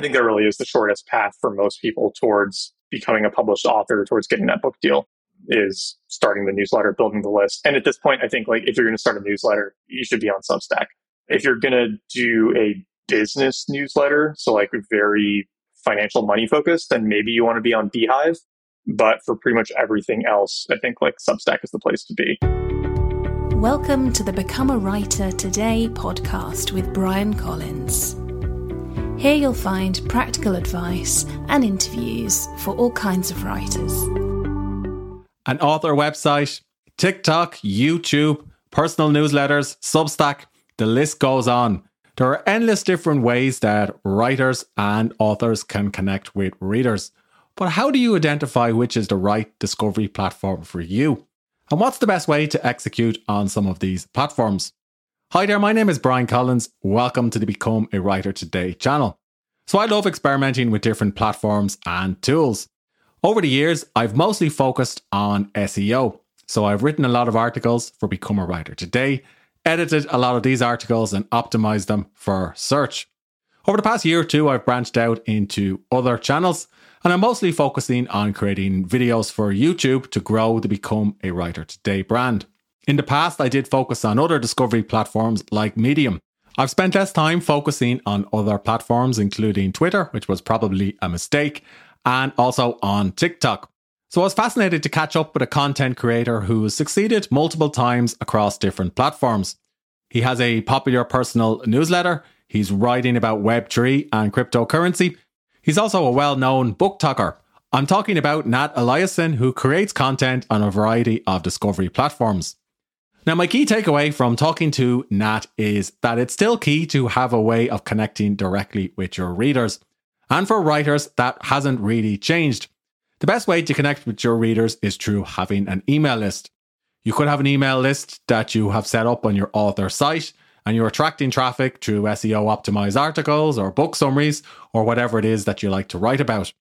I think that really is the shortest path for most people towards becoming a published author, towards getting that book deal, is starting the newsletter, building the list. And at this point, I think like if you're going to start a newsletter, you should be on Substack. If you're going to do a business newsletter, so like very financial money focused, then maybe you want to be on Beehiiv. But for pretty much everything else, I think like Substack is the place to be. Welcome to the Become a Writer Today podcast with Brian Collins. Here you'll find practical advice and interviews for all kinds of writers. An author website, TikTok, YouTube, personal newsletters, Substack, the list goes on. There are endless different ways that writers and authors can connect with readers. But how do you identify which is the right discovery platform for you? And what's the best way to execute on some of these platforms? Hi there, my name is Brian Collins. Welcome to the Become a Writer Today channel. So I love experimenting with different platforms and tools. Over the years, I've mostly focused on SEO. So I've written a lot of articles for Become a Writer Today, edited a lot of these articles and optimized them for search. Over the past year or two, I've branched out into other channels, and I'm mostly focusing on creating videos for YouTube to grow the Become a Writer Today brand. In the past, I did focus on other discovery platforms like Medium. I've spent less time focusing on other platforms, including Twitter, which was probably a mistake, and also on TikTok. So I was fascinated to catch up with a content creator who has succeeded multiple times across different platforms. He has a popular personal newsletter. He's writing about Web3 and cryptocurrency. He's also a well-known BookToker. I'm talking about Nat Eliason, who creates content on a variety of discovery platforms. Now, my key takeaway from talking to Nat is that it's still key to have a way of connecting directly with your readers. And for writers, that hasn't really changed. The best way to connect with your readers is through having an email list. You could have an email list that you have set up on your author site, and you're attracting traffic through SEO-optimized articles or book summaries or whatever it is that you like to write about.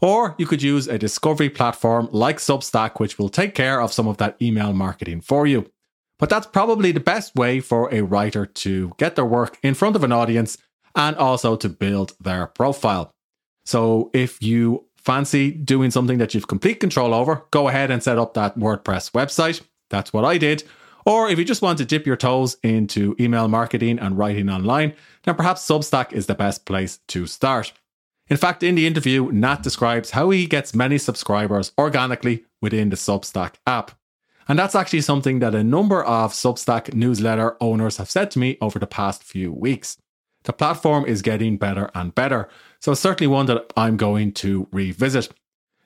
Or you could use a discovery platform like Substack, which will take care of some of that email marketing for you. But that's probably the best way for a writer to get their work in front of an audience and also to build their profile. So if you fancy doing something that you've complete control over, go ahead and set up that WordPress website. That's what I did. Or if you just want to dip your toes into email marketing and writing online, then perhaps Substack is the best place to start. In fact, in the interview, Nat describes how he gets many subscribers organically within the Substack app. And that's actually something that a number of Substack newsletter owners have said to me over the past few weeks. The platform is getting better and better, so it's certainly one that I'm going to revisit.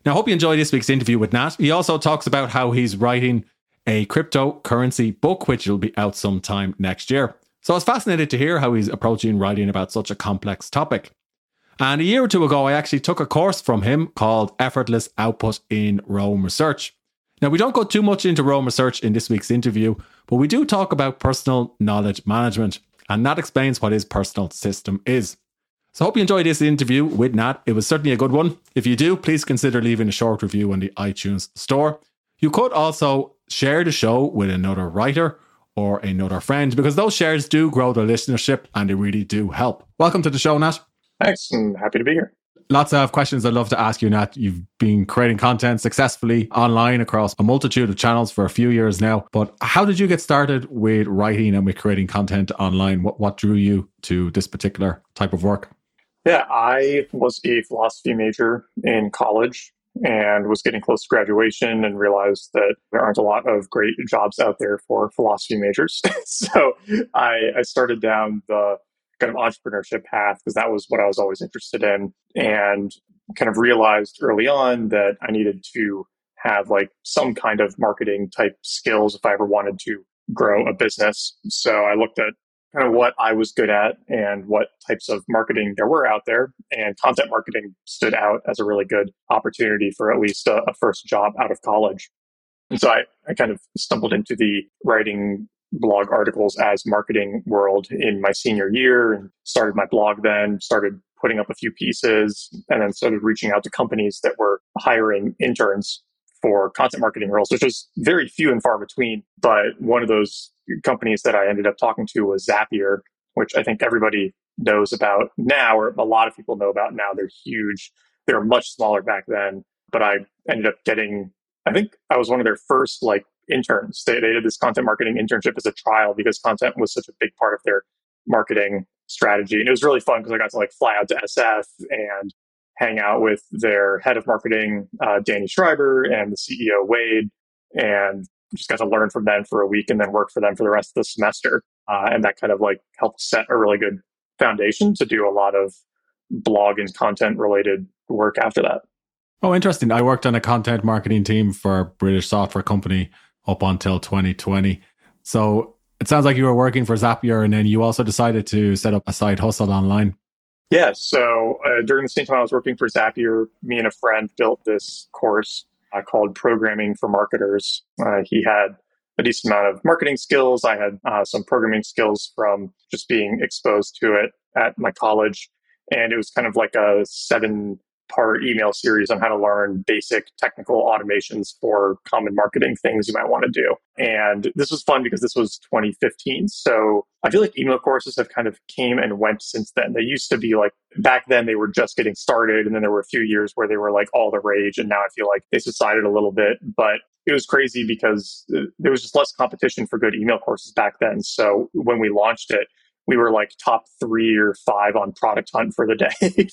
Now, I hope you enjoyed this week's interview with Nat. He also talks about how he's writing a cryptocurrency book, which will be out sometime next year. So I was fascinated to hear how he's approaching writing about such a complex topic. And a year or two ago, I actually took a course from him called Effortless Output in Roam Research. Now, we don't go too much into Roam Research in this week's interview, but we do talk about personal knowledge management, and that explains what his personal system is. So I hope you enjoyed this interview with Nat. It was certainly a good one. If you do, please consider leaving a short review on the iTunes store. You could also share the show with another writer or another friend, because those shares do grow the listenership and they really do help. Welcome to the show, Nat. Thanks, I'm happy to be here. Lots of questions I'd love to ask you, Nat. You've been creating content successfully online across a multitude of channels for a few years now. But how did you get started with writing and with creating content online? What drew you to this particular type of work? Yeah, I was a philosophy major in college and was getting close to graduation and realized that there aren't a lot of great jobs out there for philosophy majors. So I started down the kind of entrepreneurship path, because that was what I was always interested in, and kind of realized early on that I needed to have like some kind of marketing type skills if I ever wanted to grow a business. So I looked at kind of what I was good at and what types of marketing there were out there, and content marketing stood out as a really good opportunity for at least a first job out of college. And so I kind of stumbled into the writing blog articles as marketing world in my senior year, and started my blog then, started putting up a few pieces, and then started reaching out to companies that were hiring interns for content marketing roles, which was very few and far between. But one of those companies that I ended up talking to was Zapier, which I think everybody knows about now, or a lot of people know about now. They're huge. They were much smaller back then, but I ended up getting, I think I was one of their first like interns. They did this content marketing internship as a trial because content was such a big part of their marketing strategy. And it was really fun because I got to like fly out to SF and hang out with their head of marketing, Danny Schreiber, and the CEO, Wade, and just got to learn from them for a week and then work for them for the rest of the semester. And that kind of like helped set a really good foundation to do a lot of blog and content related work after that. Oh, interesting. I worked on a content marketing team for a British software company up until 2020. So it sounds like you were working for Zapier and then you also decided to set up a side hustle online. Yeah. So during the same time I was working for Zapier, me and a friend built this course called Programming for Marketers. He had a decent amount of marketing skills. I had some programming skills from just being exposed to it at my college. And it was kind of like a 7-part email series on how to learn basic technical automations for common marketing things you might want to do. And this was fun because this was 2015. So I feel like email courses have kind of came and went since then. They used to be like, back then they were just getting started. And then there were a few years where they were like all the rage. And now I feel like they subsided a little bit. But it was crazy because there was just less competition for good email courses back then. So when we launched it, we were like top 3 or 5 on Product Hunt for the day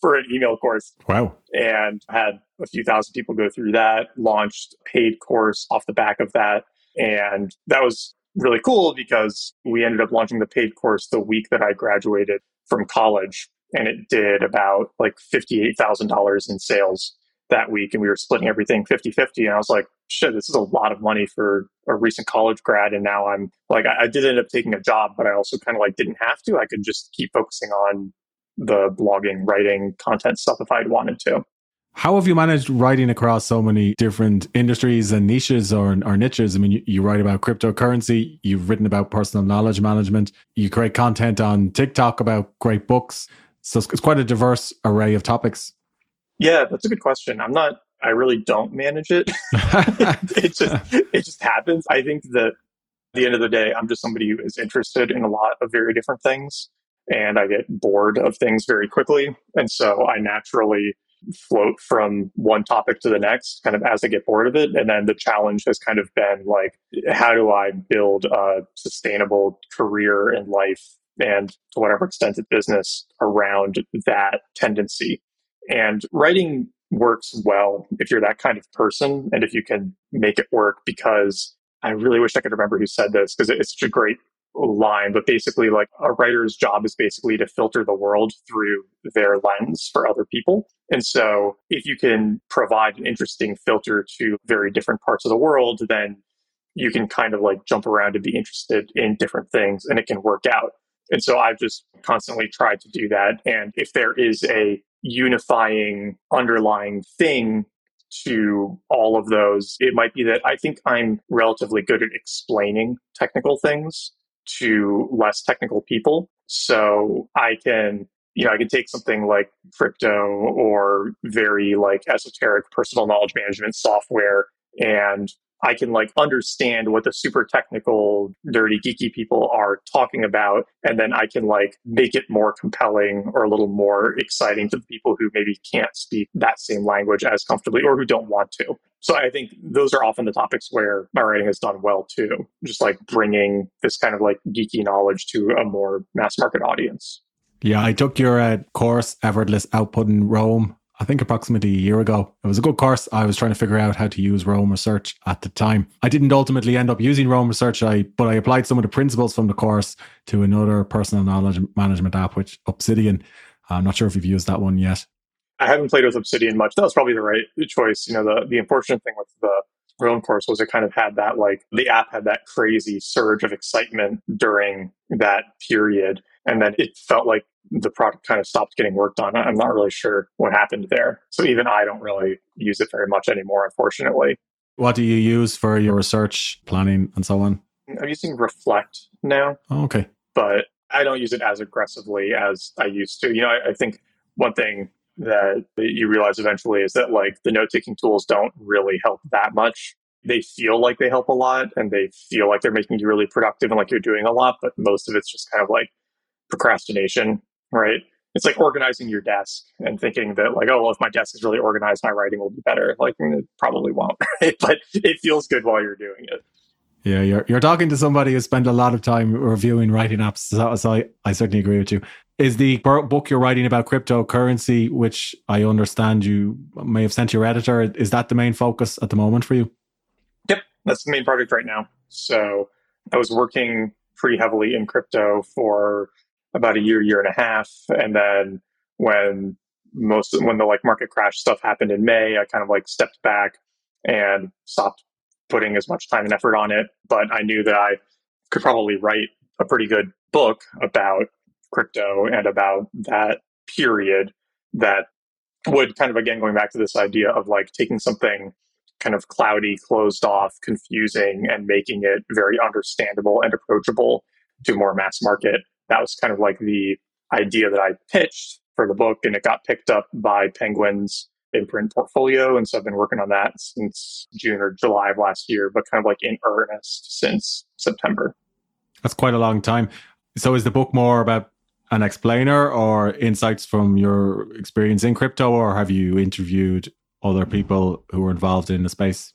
for an email course. Wow. And had a few thousand people go through that, launched a paid course off the back of that. And that was really cool because we ended up launching the paid course the week that I graduated from college. And it did about like $58,000 in sales that week. And we were splitting everything 50-50. And I was like, shit, this is a lot of money for a recent college grad. And now I'm like, I did end up taking a job, but I also kind of like didn't have to. I could just keep focusing on the blogging, writing, content stuff if I'd wanted to. How have you managed writing across so many different industries and niches or niches? I mean, you write about cryptocurrency, you've written about personal knowledge management, you create content on TikTok about great books. So it's quite a diverse array of topics. Yeah, that's a good question. I really don't manage it. it just happens. I think that at the end of the day, I'm just somebody who is interested in a lot of very different things, and I get bored of things very quickly. And so I naturally float from one topic to the next kind of as I get bored of it. And then the challenge has kind of been like, how do I build a sustainable career and life and to whatever extent of business around that tendency? And writing works well if you're that kind of person and if you can make it work, because I really wish I could remember who said this because it's such a great line. But basically, like, a writer's job is basically to filter the world through their lens for other people. And so if you can provide an interesting filter to very different parts of the world, then you can kind of like jump around and be interested in different things and it can work out. And so I've just constantly tried to do that. And if there is a unifying underlying thing to all of those, it might be that I think I'm relatively good at explaining technical things to less technical people. So I can, I can take something like crypto or very like esoteric personal knowledge management software, and I can like understand what the super technical, dirty, geeky people are talking about. And then I can like make it more compelling or a little more exciting to the people who maybe can't speak that same language as comfortably or who don't want to. So I think those are often the topics where my writing has done well too. Just like bringing this kind of like geeky knowledge to a more mass market audience. Yeah, I took your course, Effortless Output in Roam, I think approximately a year ago. It was a good course. I was trying to figure out how to use Roam Research at the time. I didn't ultimately end up using Roam Research, but I applied some of the principles from the course to another personal knowledge management app, which Obsidian. I'm not sure if you've used that one yet. I haven't played with Obsidian much. That was probably the right choice. The unfortunate thing with the Roam course was it kind of had that, like, the app had that crazy surge of excitement during that period. And then it felt like the product kind of stopped getting worked on. I'm not really sure what happened there. So even I don't really use it very much anymore, unfortunately. What do you use for your research planning and so on? I'm using Reflect now. Oh, okay. But I don't use it as aggressively as I used to. I think one thing that you realize eventually is that like the note-taking tools don't really help that much. They feel like they help a lot and they feel like they're making you really productive and like you're doing a lot, but most of it's just kind of like procrastination, right? It's like organizing your desk and thinking that like, oh, well, if my desk is really organized, my writing will be better. Like, it probably won't, right? But it feels good while you're doing it. Yeah, you're talking to somebody who spent a lot of time reviewing writing apps, so I certainly agree with you. Is the book you're writing about cryptocurrency, which I understand you may have sent your editor, is that the main focus at the moment for you? Yep, that's the main project right now. So I was working pretty heavily in crypto for about a year, year and a half. And then when the like market crash stuff happened in May, I kind of like stepped back and stopped putting as much time and effort on it. But I knew that I could probably write a pretty good book about crypto and about that period that would kind of, again, going back to this idea of like taking something kind of cloudy, closed off, confusing, and making it very understandable and approachable to more mass market. That was kind of like the idea that I pitched for the book, and it got picked up by Penguin's imprint Portfolio. And so I've been working on that since June or July of last year, but kind of like in earnest since September. That's quite a long time. So is the book more about an explainer or insights from your experience in crypto, or have you interviewed other people who were involved in the space?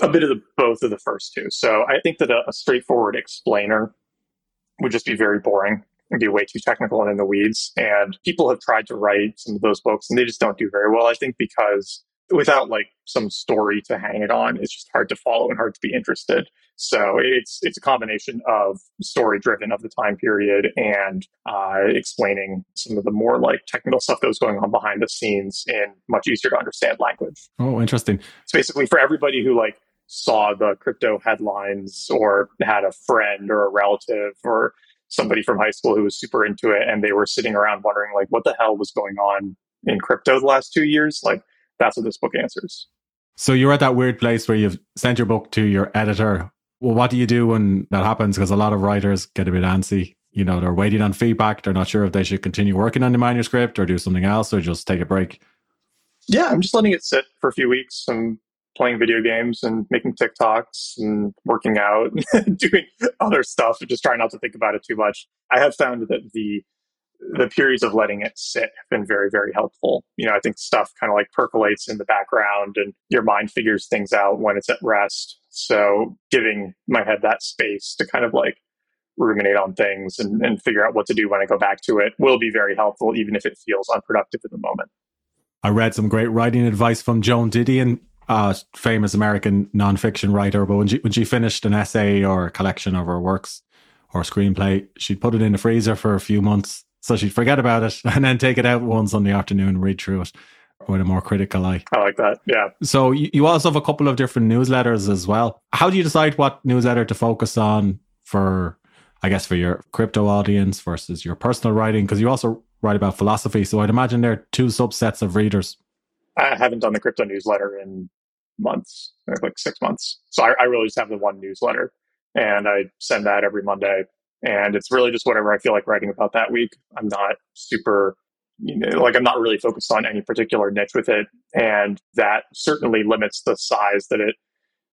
A bit of both of the first two. So I think that a straightforward explainer would just be very boring and be way too technical and in the weeds. And people have tried to write some of those books and they just don't do very well, I think, because without like some story to hang it on, it's just hard to follow and hard to be interested. So it's a combination of story driven of the time period and explaining some of the more like technical stuff that was going on behind the scenes in much easier to understand language. Oh, interesting. It's basically for everybody who like saw the crypto headlines or had a friend or a relative or somebody from high school who was super into it and they were sitting around wondering like what the hell was going on in crypto the last 2 years. Like that's what this book answers. So you're at that weird place where you've sent your book to your editor. Well, what do you do when that happens? Because a lot of writers get a bit antsy. You know, they're waiting on feedback. They're not sure if they should continue working on the manuscript or do something else or just take a break. Yeah, I'm just letting it sit for a few weeks and playing video games and making TikToks and working out and doing other stuff and just trying not to think about it too much. I have found that the periods of letting it sit have been very, very helpful. You know, I think stuff kind of like percolates in the background and your mind figures things out when it's at rest. So giving my head that space to kind of like ruminate on things and figure out what to do when I go back to it will be very helpful, even if it feels unproductive at the moment. I read some great writing advice from Joan Didion, famous American nonfiction writer, but when she finished an essay or a collection of her works or screenplay, she'd put it in the freezer for a few months so she'd forget about it and then take it out one Sunday afternoon and read through it with a more critical eye. I like that, yeah. So you also have a couple of different newsletters as well. How do you decide what newsletter to focus on for, I guess, for your crypto audience versus your personal writing? Because you also write about philosophy, so I'd imagine there are two subsets of readers. I haven't done the crypto newsletter in months, like 6 months. So I really just have the one newsletter and I send that every Monday. And it's really just whatever I feel like writing about that week. I'm not super, you know, like I'm not really focused on any particular niche with it. And that certainly limits the size that it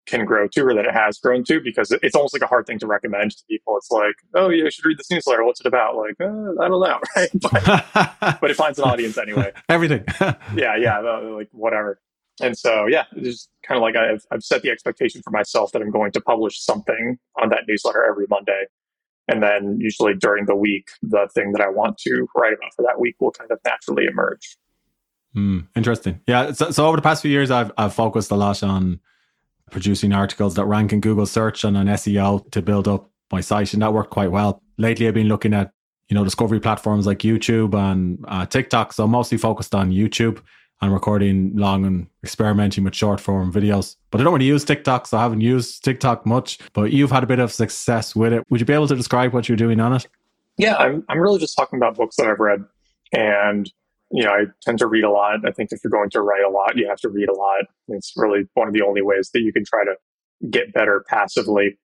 can grow to or that it has grown to, because it's almost like a hard thing to recommend to people. It's like, oh, yeah, you should read this newsletter. What's it about? Like, I don't know, right? But it finds an audience anyway. Everything. Yeah, like whatever. And so, yeah, it's just kind of like I've set the expectation for myself that I'm going to publish something on that newsletter every Monday. And then usually during the week, the thing that I want to write about for that week will kind of naturally emerge. Interesting. Yeah. So over the past few years, I've focused a lot on producing articles that rank in Google search and on SEO to build up my site. And that worked quite well. Lately, I've been looking at, you know, discovery platforms like YouTube and TikTok. So I'm mostly focused on YouTube and recording long and experimenting with short form videos. But I don't really use TikTok, so I haven't used TikTok much. But you've had a bit of success with it. Would you be able to describe what you're doing on it? Yeah, I'm really just talking about books that I've read. And, you know, I tend to read a lot. I think if you're going to write a lot, you have to read a lot. It's really one of the only ways that you can try to get better passively.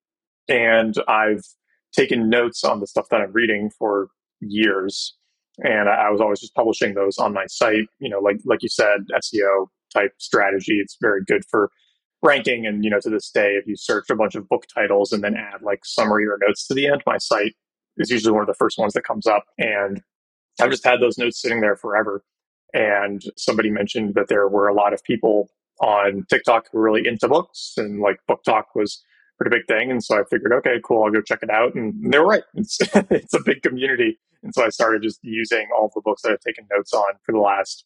And I've taken notes on the stuff that I'm reading for years. And I was always just publishing those on my site, you know, like you said, SEO type strategy. It's very good for ranking. And, you know, to this day, if you search a bunch of book titles and then add like summary or notes to the end, my site is usually one of the first ones that comes up. And I've just had those notes sitting there forever. And somebody mentioned that there were a lot of people on TikTok who were really into books, and like BookTok was a pretty big thing. And so I figured, okay, cool, I'll go check it out. And they were right. It's a big community. And so I started just using all the books that I've taken notes on for the last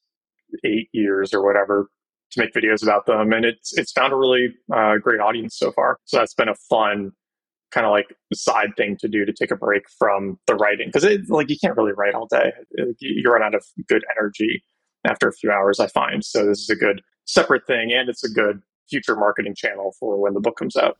8 years or whatever to make videos about them. And it's found a really great audience so far. So that's been a fun kind of like side thing to do, to take a break from the writing. Because like you can't really write all day. You run out of good energy after a few hours, I find. So this is a good separate thing. And it's a good future marketing channel for when the book comes out.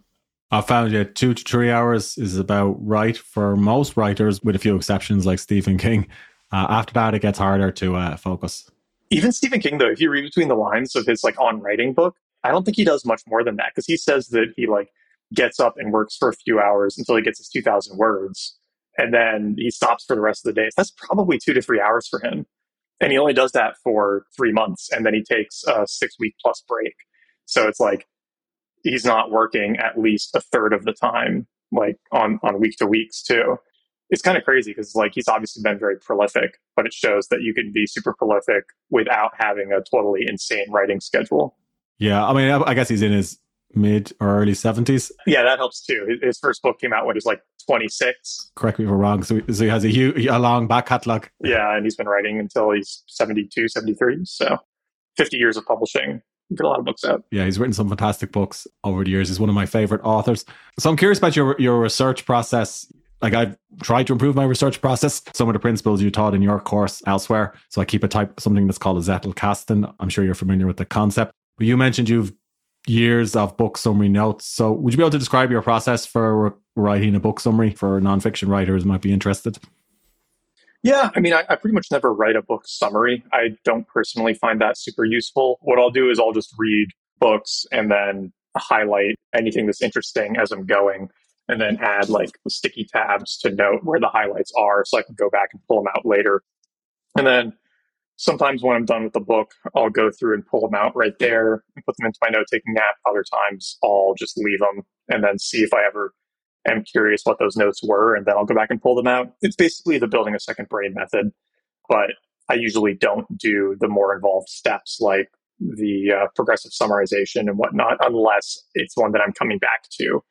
I found that 2 to 3 hours is about right for most writers, with a few exceptions like Stephen King. After that, it gets harder to focus. Even Stephen King, though, if you read between the lines of his like on writing book, I don't think he does much more than that, because he says that he like gets up and works for a few hours until he gets his 2,000 words. And then he stops for the rest of the day. That's probably 2 to 3 hours for him. And he only does that for 3 months. And then he takes a 6 week plus break. So it's like, he's not working at least a third of the time, like on week to weeks too. It's kind of crazy because like he's obviously been very prolific, but it shows that you can be super prolific without having a totally insane writing schedule. Yeah, I mean, I guess he's in his mid or early 70s. Yeah, that helps too. His first book came out when he was like 26. Correct me if I'm wrong. So he has a long back catalog. Yeah, and he's been writing until he's 72, 73. So 50 years of publishing. Get a lot of books out. Yeah, he's written some fantastic books over the years. He's one of my favorite authors. So I'm curious about your research process. Like, I've tried to improve my research process. Some of the principles you taught in your course elsewhere. So I keep something that's called a Zettelkasten. I'm sure you're familiar with the concept. But you mentioned you've years of book summary notes. So would you be able to describe your process for writing a book summary for nonfiction writers who might be interested? Yeah, I mean, I pretty much never write a book summary. I don't personally find that super useful. What I'll do is I'll just read books and then highlight anything that's interesting as I'm going, and then add like sticky tabs to note where the highlights are so I can go back and pull them out later. And then sometimes when I'm done with the book, I'll go through and pull them out right there and put them into my note-taking app. Other times I'll just leave them and then see if I ever I'm curious what those notes were, and then I'll go back and pull them out. It's basically the building a second brain method, but I usually don't do the more involved steps like the progressive summarization and whatnot, unless it's one that I'm coming back to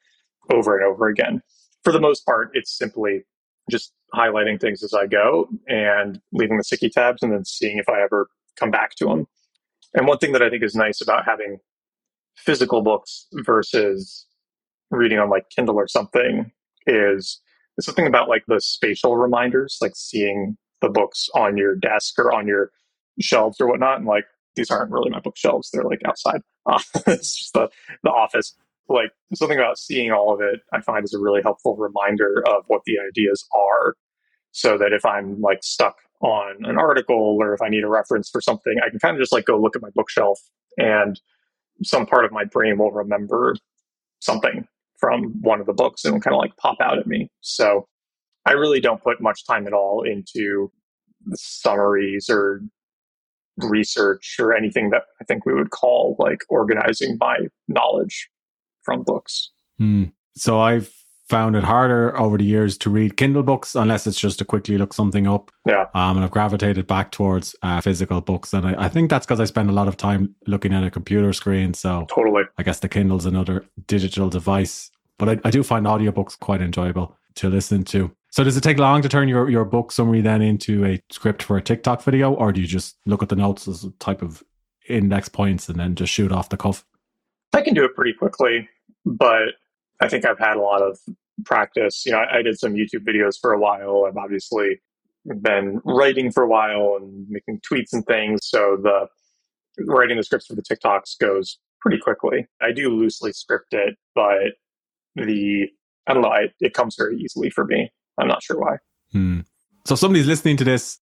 over and over again. For the most part, it's simply just highlighting things as I go and leaving the sticky tabs and then seeing if I ever come back to them. And one thing that I think is nice about having physical books versus reading on like Kindle or something is something about like the spatial reminders, like seeing the books on your desk or on your shelves or whatnot. And like, these aren't really my bookshelves. They're like outside. It's just the office. Like something about seeing all of it, I find, is a really helpful reminder of what the ideas are, so that if I'm like stuck on an article or if I need a reference for something, I can kind of just like go look at my bookshelf and some part of my brain will remember something from one of the books and kind of like pop out at me. So I really don't put much time at all into summaries or research or anything that I think we would call like organizing my knowledge from books. So I've found it harder over the years to read Kindle books unless it's just to quickly look something up. Yeah. And I've gravitated back towards physical books. And I think that's because I spend a lot of time looking at a computer screen. So totally. I guess the Kindle's another digital device. But I do find audiobooks quite enjoyable to listen to. So does it take long to turn your book summary then into a script for a TikTok video? Or do you just look at the notes as a type of index points and then just shoot off the cuff? I can do it pretty quickly, but I think I've had a lot of practice. You know, I did some YouTube videos for a while. I've obviously been writing for a while and making tweets and things. So the writing the scripts for the TikToks goes pretty quickly. I do loosely script it, but it comes very easily for me. I'm not sure why. So somebody's listening to this,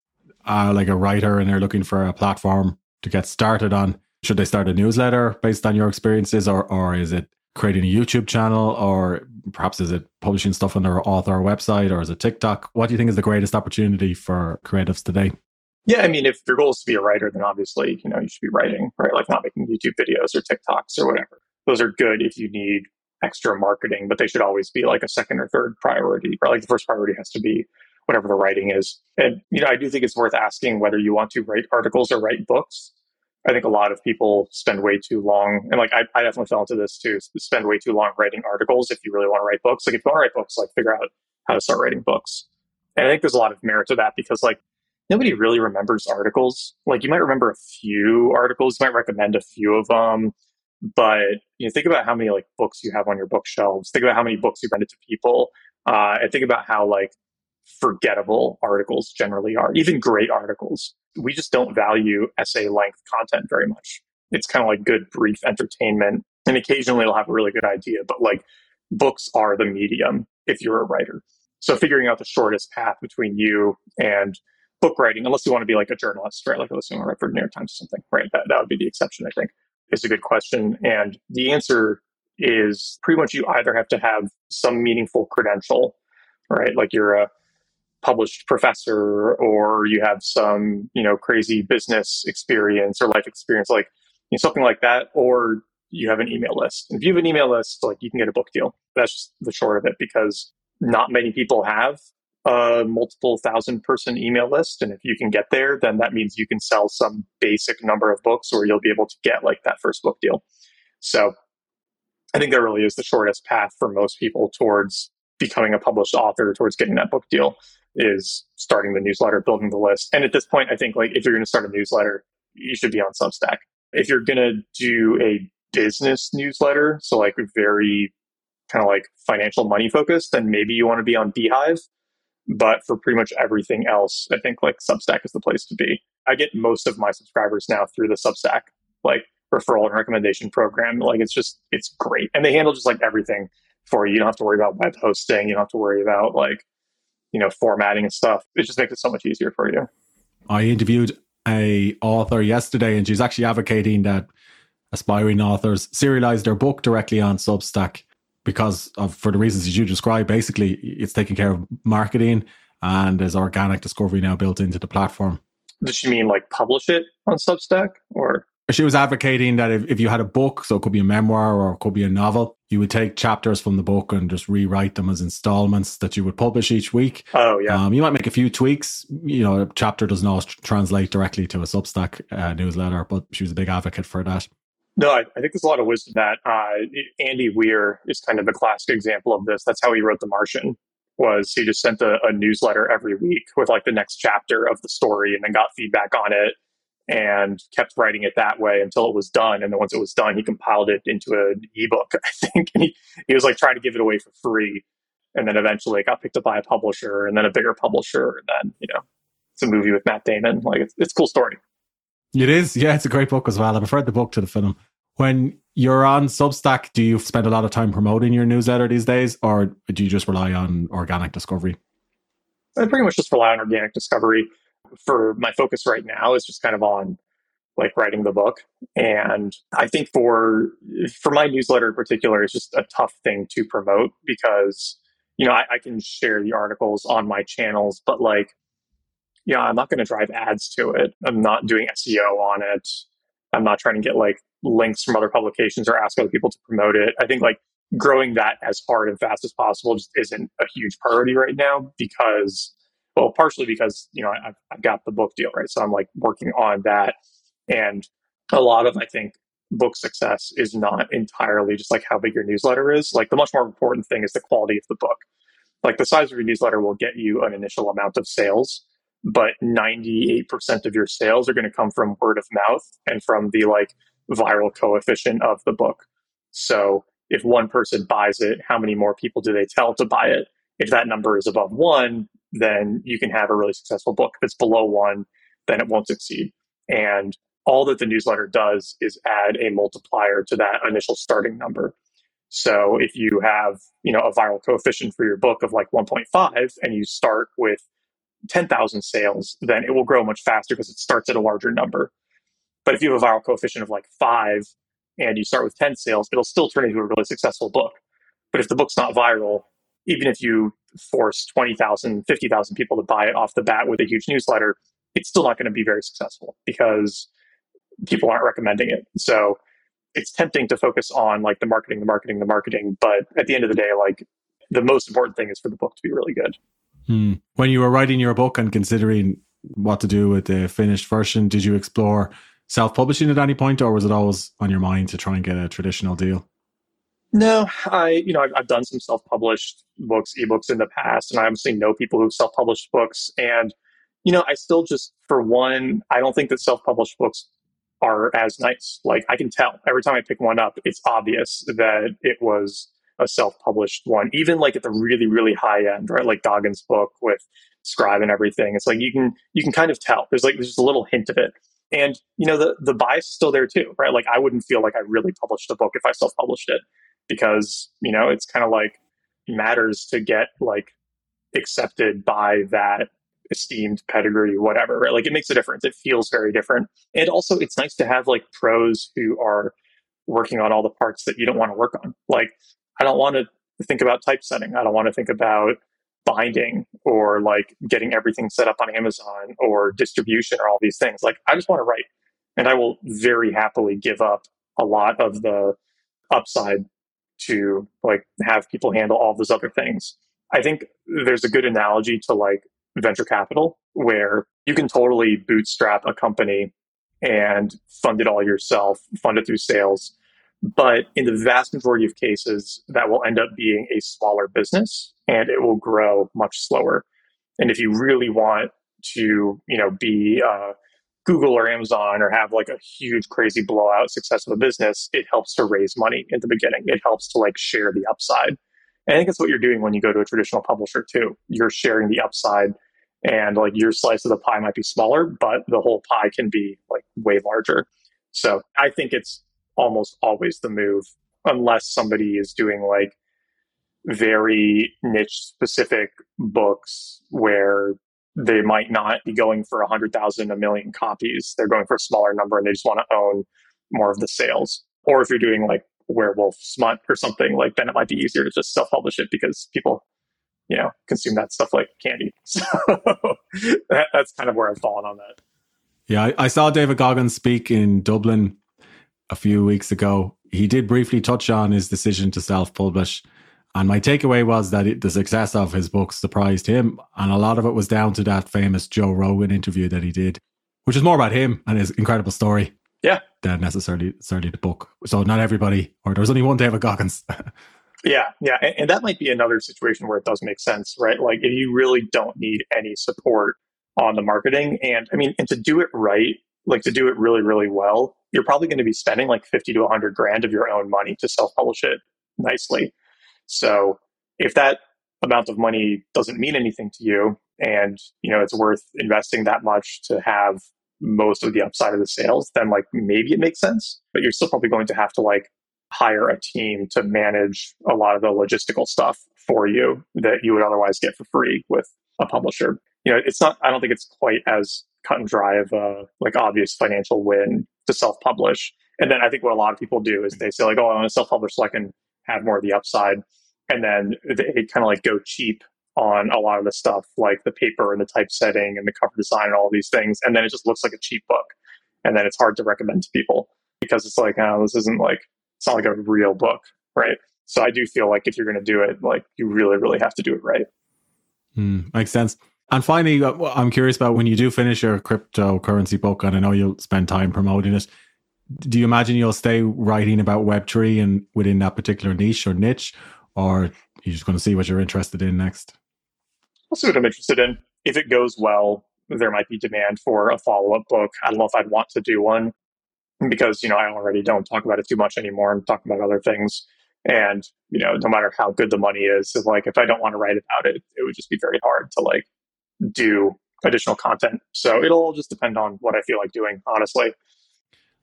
like a writer, and they're looking for a platform to get started on. Should they start a newsletter based on your experiences, or is it creating a YouTube channel, or perhaps is it publishing stuff on their author website, or is it TikTok? What do you think is the greatest opportunity for creatives today? Yeah, I mean, if your goal is to be a writer, then obviously, you know, you should be writing, right? Like not making YouTube videos or TikToks or whatever. Those are good if you need extra marketing, but they should always be like a second or third priority, or like the first priority has to be whatever the writing is. And, you know, I do think it's worth asking whether you want to write articles or write books. I think a lot of people spend way too long, and like I definitely fell into this too, spend way too long writing articles if you really want to write books. Like if you want to write books, like figure out how to start writing books. And I think there's a lot of merit to that because like nobody really remembers articles. Like you might remember a few articles, you might recommend a few of them, but you know, think about how many like books you have on your bookshelves. Think about how many books you've rented to people. And think about how like forgettable articles generally are, even great articles. We just don't value essay length content very much. It's kind of like good, brief entertainment. And occasionally it'll have a really good idea, but like books are the medium if you're a writer. So figuring out the shortest path between you and book writing, unless you want to be like a journalist, right? Like unless you want to write for the New York Times or something, right? That would be the exception, I think, is a good question. And the answer is pretty much you either have to have some meaningful credential, right? Like you're a published professor, or you have some, you know, crazy business experience or life experience, like you know, something like that, or you have an email list. And if you have an email list, like you can get a book deal. That's just the short of it, because not many people have a multiple thousand person email list. And if you can get there, then that means you can sell some basic number of books, or you'll be able to get like that first book deal. So I think that really is the shortest path for most people towards becoming a published author, towards getting that book deal, is starting the newsletter, building the list. And at this point, I think like if you're going to start a newsletter, you should be on Substack. If you're going to do a business newsletter, so like very kind of like financial money focused, then maybe you want to be on Beehiiv. But for pretty much everything else, I think like Substack is the place to be. I get most of my subscribers now through the Substack, like referral and recommendation program. Like it's just, it's great. And they handle just like everything for you. You don't have to worry about web hosting. You don't have to worry about like, you know, formatting and stuff. It just makes it so much easier for you. I interviewed a author yesterday, and she's actually advocating that aspiring authors serialize their book directly on Substack because of, for the reasons that you described. Basically, it's taking care of marketing, and there's organic discovery now built into the platform. Does she mean like publish it on Substack? Or she was advocating that if you had a book, so it could be a memoir or it could be a novel, you would take chapters from the book and just rewrite them as installments that you would publish each week. Oh, yeah. You might make a few tweaks. You know, a chapter doesn't always translate directly to a Substack newsletter, but she was a big advocate for that. No, I think there's a lot of wisdom in that. Andy Weir is kind of the classic example of this. That's how he wrote The Martian, was he just sent a newsletter every week with like the next chapter of the story, and then got feedback on it and kept writing it that way until it was done. And then once it was done, he compiled it into an ebook, I think. And he was like trying to give it away for free. And then eventually it got picked up by a publisher, and then a bigger publisher. And then, you know, it's a movie with Matt Damon. Like it's a cool story. It is. Yeah, it's a great book as well. I preferred the book to the film. When you're on Substack, do you spend a lot of time promoting your newsletter these days, or do you just rely on organic discovery? I pretty much just rely on organic discovery. For my focus right now is just kind of on like writing the book. And I think for my newsletter in particular, it's just a tough thing to promote because, you know, I can share the articles on my channels, but like, yeah, I'm not going to drive ads to it. I'm not doing SEO on it. I'm not trying to get like links from other publications or ask other people to promote it. I think like growing that as hard and fast as possible just isn't a huge priority right now because, well, partially because, you know, I got the book deal, right? So I'm like working on that. And a lot of, I think, book success is not entirely just like how big your newsletter is. Like the much more important thing is the quality of the book. Like the size of your newsletter will get you an initial amount of sales, but 98% of your sales are going to come from word of mouth and from the like viral coefficient of the book. So if one person buys it, how many more people do they tell to buy it? If that number is above one, then you can have a really successful book. If it's below one, then it won't succeed. And all that the newsletter does is add a multiplier to that initial starting number. So if you have, you know, a viral coefficient for your book of like 1.5 and you start with 10,000 sales, then it will grow much faster because it starts at a larger number. But if you have a viral coefficient of like 5 and you start with 10 sales, it'll still turn into a really successful book. But if the book's not viral, even if you force 20,000, 50,000 people to buy it off the bat with a huge newsletter, it's still not going to be very successful because people aren't recommending it. So it's tempting to focus on like the marketing. But at the end of the day, like the most important thing is for the book to be really good. Hmm. When you were writing your book and considering what to do with the finished version, did you explore self-publishing at any point, or was it always on your mind to try and get a traditional deal? No, I've done some self-published books, ebooks in the past, and I obviously know people who've self-published books. And, I still just, for one, I don't think that self-published books are as nice. Like I can tell every time I pick one up, it's obvious that it was a self-published one, even like at the really, really high end, right? Like Goggins' book with Scribe and everything. It's like, you can kind of tell there's a little hint of it. And, the bias is still there too, right? Like I wouldn't feel like I really published the book if I self-published it. Because, it's kind of like matters to get like accepted by that esteemed pedigree, whatever, right? Like it makes a difference. It feels very different. And also it's nice to have like pros who are working on all the parts that you don't want to work on. Like I don't want to think about typesetting. I don't want to think about binding or like getting everything set up on Amazon or distribution or all these things. Like I just want to write, and I will very happily give up a lot of the upside to like have people handle all those other things. I think there's a good analogy to like venture capital where you can totally bootstrap a company and fund it all yourself, fund it through sales. But in the vast majority of cases, that will end up being a smaller business and it will grow much slower. And if you really want to, be Google or Amazon or have like a huge crazy blowout success of a business, it helps to raise money in the beginning. It helps to like share the upside. And I think that's what you're doing when you go to a traditional publisher too. You're sharing the upside and like your slice of the pie might be smaller, but the whole pie can be like way larger. So I think it's almost always the move unless somebody is doing like very niche specific books where they might not be going for 100,000, 1 million copies. They're going for a smaller number and they just want to own more of the sales. Or if you're doing like Werewolf Smut or something, like then it might be easier to just self-publish it because people, consume that stuff like candy. So that's kind of where I've fallen on that. Yeah, I saw David Goggins speak in Dublin a few weeks ago. He did briefly touch on his decision to self-publish. And my takeaway was that the success of his books surprised him. And a lot of it was down to that famous Joe Rogan interview that he did, which is more about him and his incredible story than necessarily the book. So not everybody, or there was only one David Goggins. Yeah. And that might be another situation where it does make sense, right? Like if you really don't need any support on the marketing and to do it right, like to do it really, really well, you're probably going to be spending like 50 to 100 grand of your own money to self-publish it nicely. So if that amount of money doesn't mean anything to you and, it's worth investing that much to have most of the upside of the sales, then like maybe it makes sense, but you're still probably going to have to like hire a team to manage a lot of the logistical stuff for you that you would otherwise get for free with a publisher. I don't think it's quite as cut and dry of a like obvious financial win to self-publish. And then I think what a lot of people do is they say like, oh, I want to self-publish so I can have more of the upside. And then they kind of like go cheap on a lot of the stuff, like the paper and the typesetting and the cover design and all these things. And then it just looks like a cheap book. And then it's hard to recommend to people because it's like, oh, this isn't like, it's not like a real book, right? So I do feel like if you're going to do it, like you really, really have to do it right. Makes sense. And finally, I'm curious about when you do finish your cryptocurrency book, and I know you'll spend time promoting it, do you imagine you'll stay writing about Web3 and within that particular niche, or are you just going to see what you're interested in next? I'll see what I'm interested in. If it goes well, there might be demand for a follow-up book. I don't know if I'd want to do one because, I already don't talk about it too much anymore. I'm talking about other things. And, no matter how good the money is, like if I don't want to write about it, it would just be very hard to like do additional content. So it'll all just depend on what I feel like doing, honestly.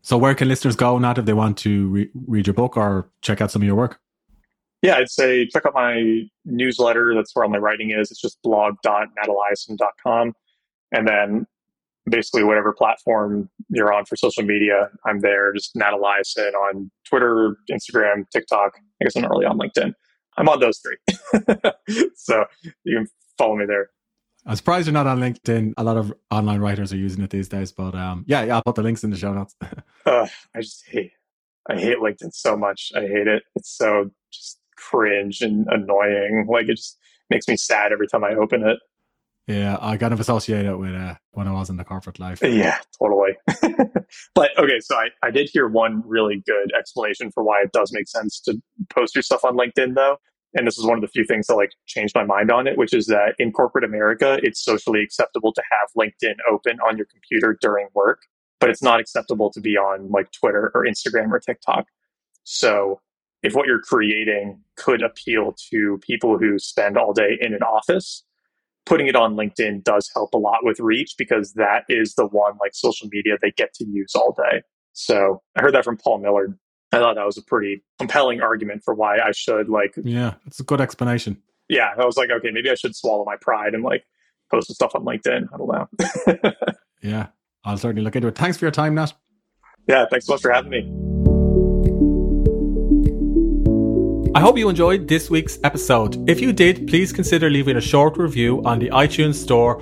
So where can listeners go, Nat, if they want to read your book or check out some of your work? Yeah, I'd say check out my newsletter. That's where all my writing is. It's just blog.nateliason.com. And then basically whatever platform you're on for social media, I'm there. Just Nat Eliason on Twitter, Instagram, TikTok. I guess I'm not really on LinkedIn. I'm on those three. So you can follow me there. I'm surprised you're not on LinkedIn. A lot of online writers are using it these days, but I'll put the links in the show notes. I just hate I hate LinkedIn so much. I hate it. It's so just cringe and annoying. Like, it just makes me sad every time I open it. Yeah, I kind of associate it with when I was in the corporate life. Yeah, totally. But okay, so I did hear one really good explanation for why it does make sense to post your stuff on LinkedIn, though. And this is one of the few things that like changed my mind on it, which is that in corporate America, it's socially acceptable to have LinkedIn open on your computer during work, but it's not acceptable to be on like Twitter or Instagram or TikTok. So if what you're creating could appeal to people who spend all day in an office, putting it on LinkedIn does help a lot with reach, because that is the one like social media they get to use all day. So I heard that from Paul Miller. I thought that was a pretty compelling argument for why I should like... Yeah, it's a good explanation. Yeah, I was like, okay, maybe I should swallow my pride and like post some stuff on LinkedIn. I don't know. Yeah, I'll certainly look into it. Thanks for your time, Nat. Yeah, thanks so much for having me. I hope you enjoyed this week's episode. If you did, please consider leaving a short review on the iTunes store